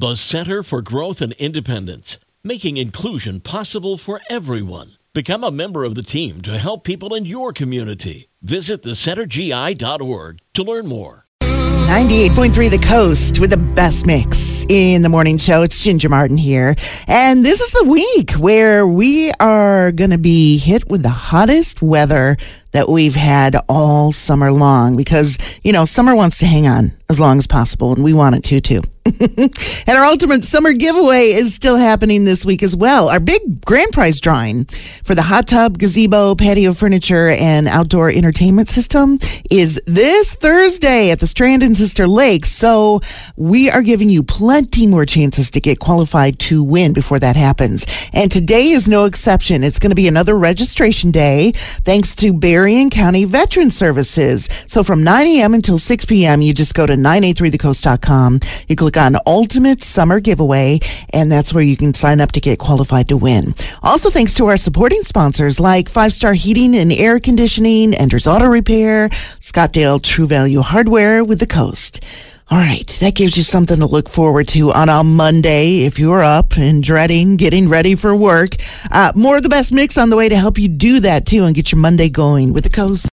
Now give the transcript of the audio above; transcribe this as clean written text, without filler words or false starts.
the Center for Growth and Independence, making inclusion possible for everyone. Become a member of the team to help people in your community. Visit thecentergi.org to learn more. 98.3 The Coast with the best mix in the morning show. It's Ginger Martin here. And this is the week where we are going to be hit with the hottest weather that we've had all summer long because, you know, summer wants to hang on as long as possible, and we want it to, too. And our ultimate summer giveaway is still happening this week as well. Our big grand prize drawing for the hot tub, gazebo, patio furniture, and outdoor entertainment system is this Thursday at the Strand and Sister Lakes. So we are giving you plenty more chances to get qualified to win before that happens. And today is no exception. It's going to be another registration day thanks to Berrien County Veterans Services. So from 9 a.m. until 6 p.m., you just go to 983thecoast.com. You click on Ultimate Summer Giveaway, and that's where you can sign up to get qualified to win. Also, thanks to our supporting sponsors like 5 Star Heating and Air Conditioning, Ender's Auto Repair, Scottsdale True Value Hardware with the Coast. All right, that gives you something to look forward to on a Monday if you're up and dreading getting ready for work. More of the best mix on the way to help you do that, too, and get your Monday going with the Coast.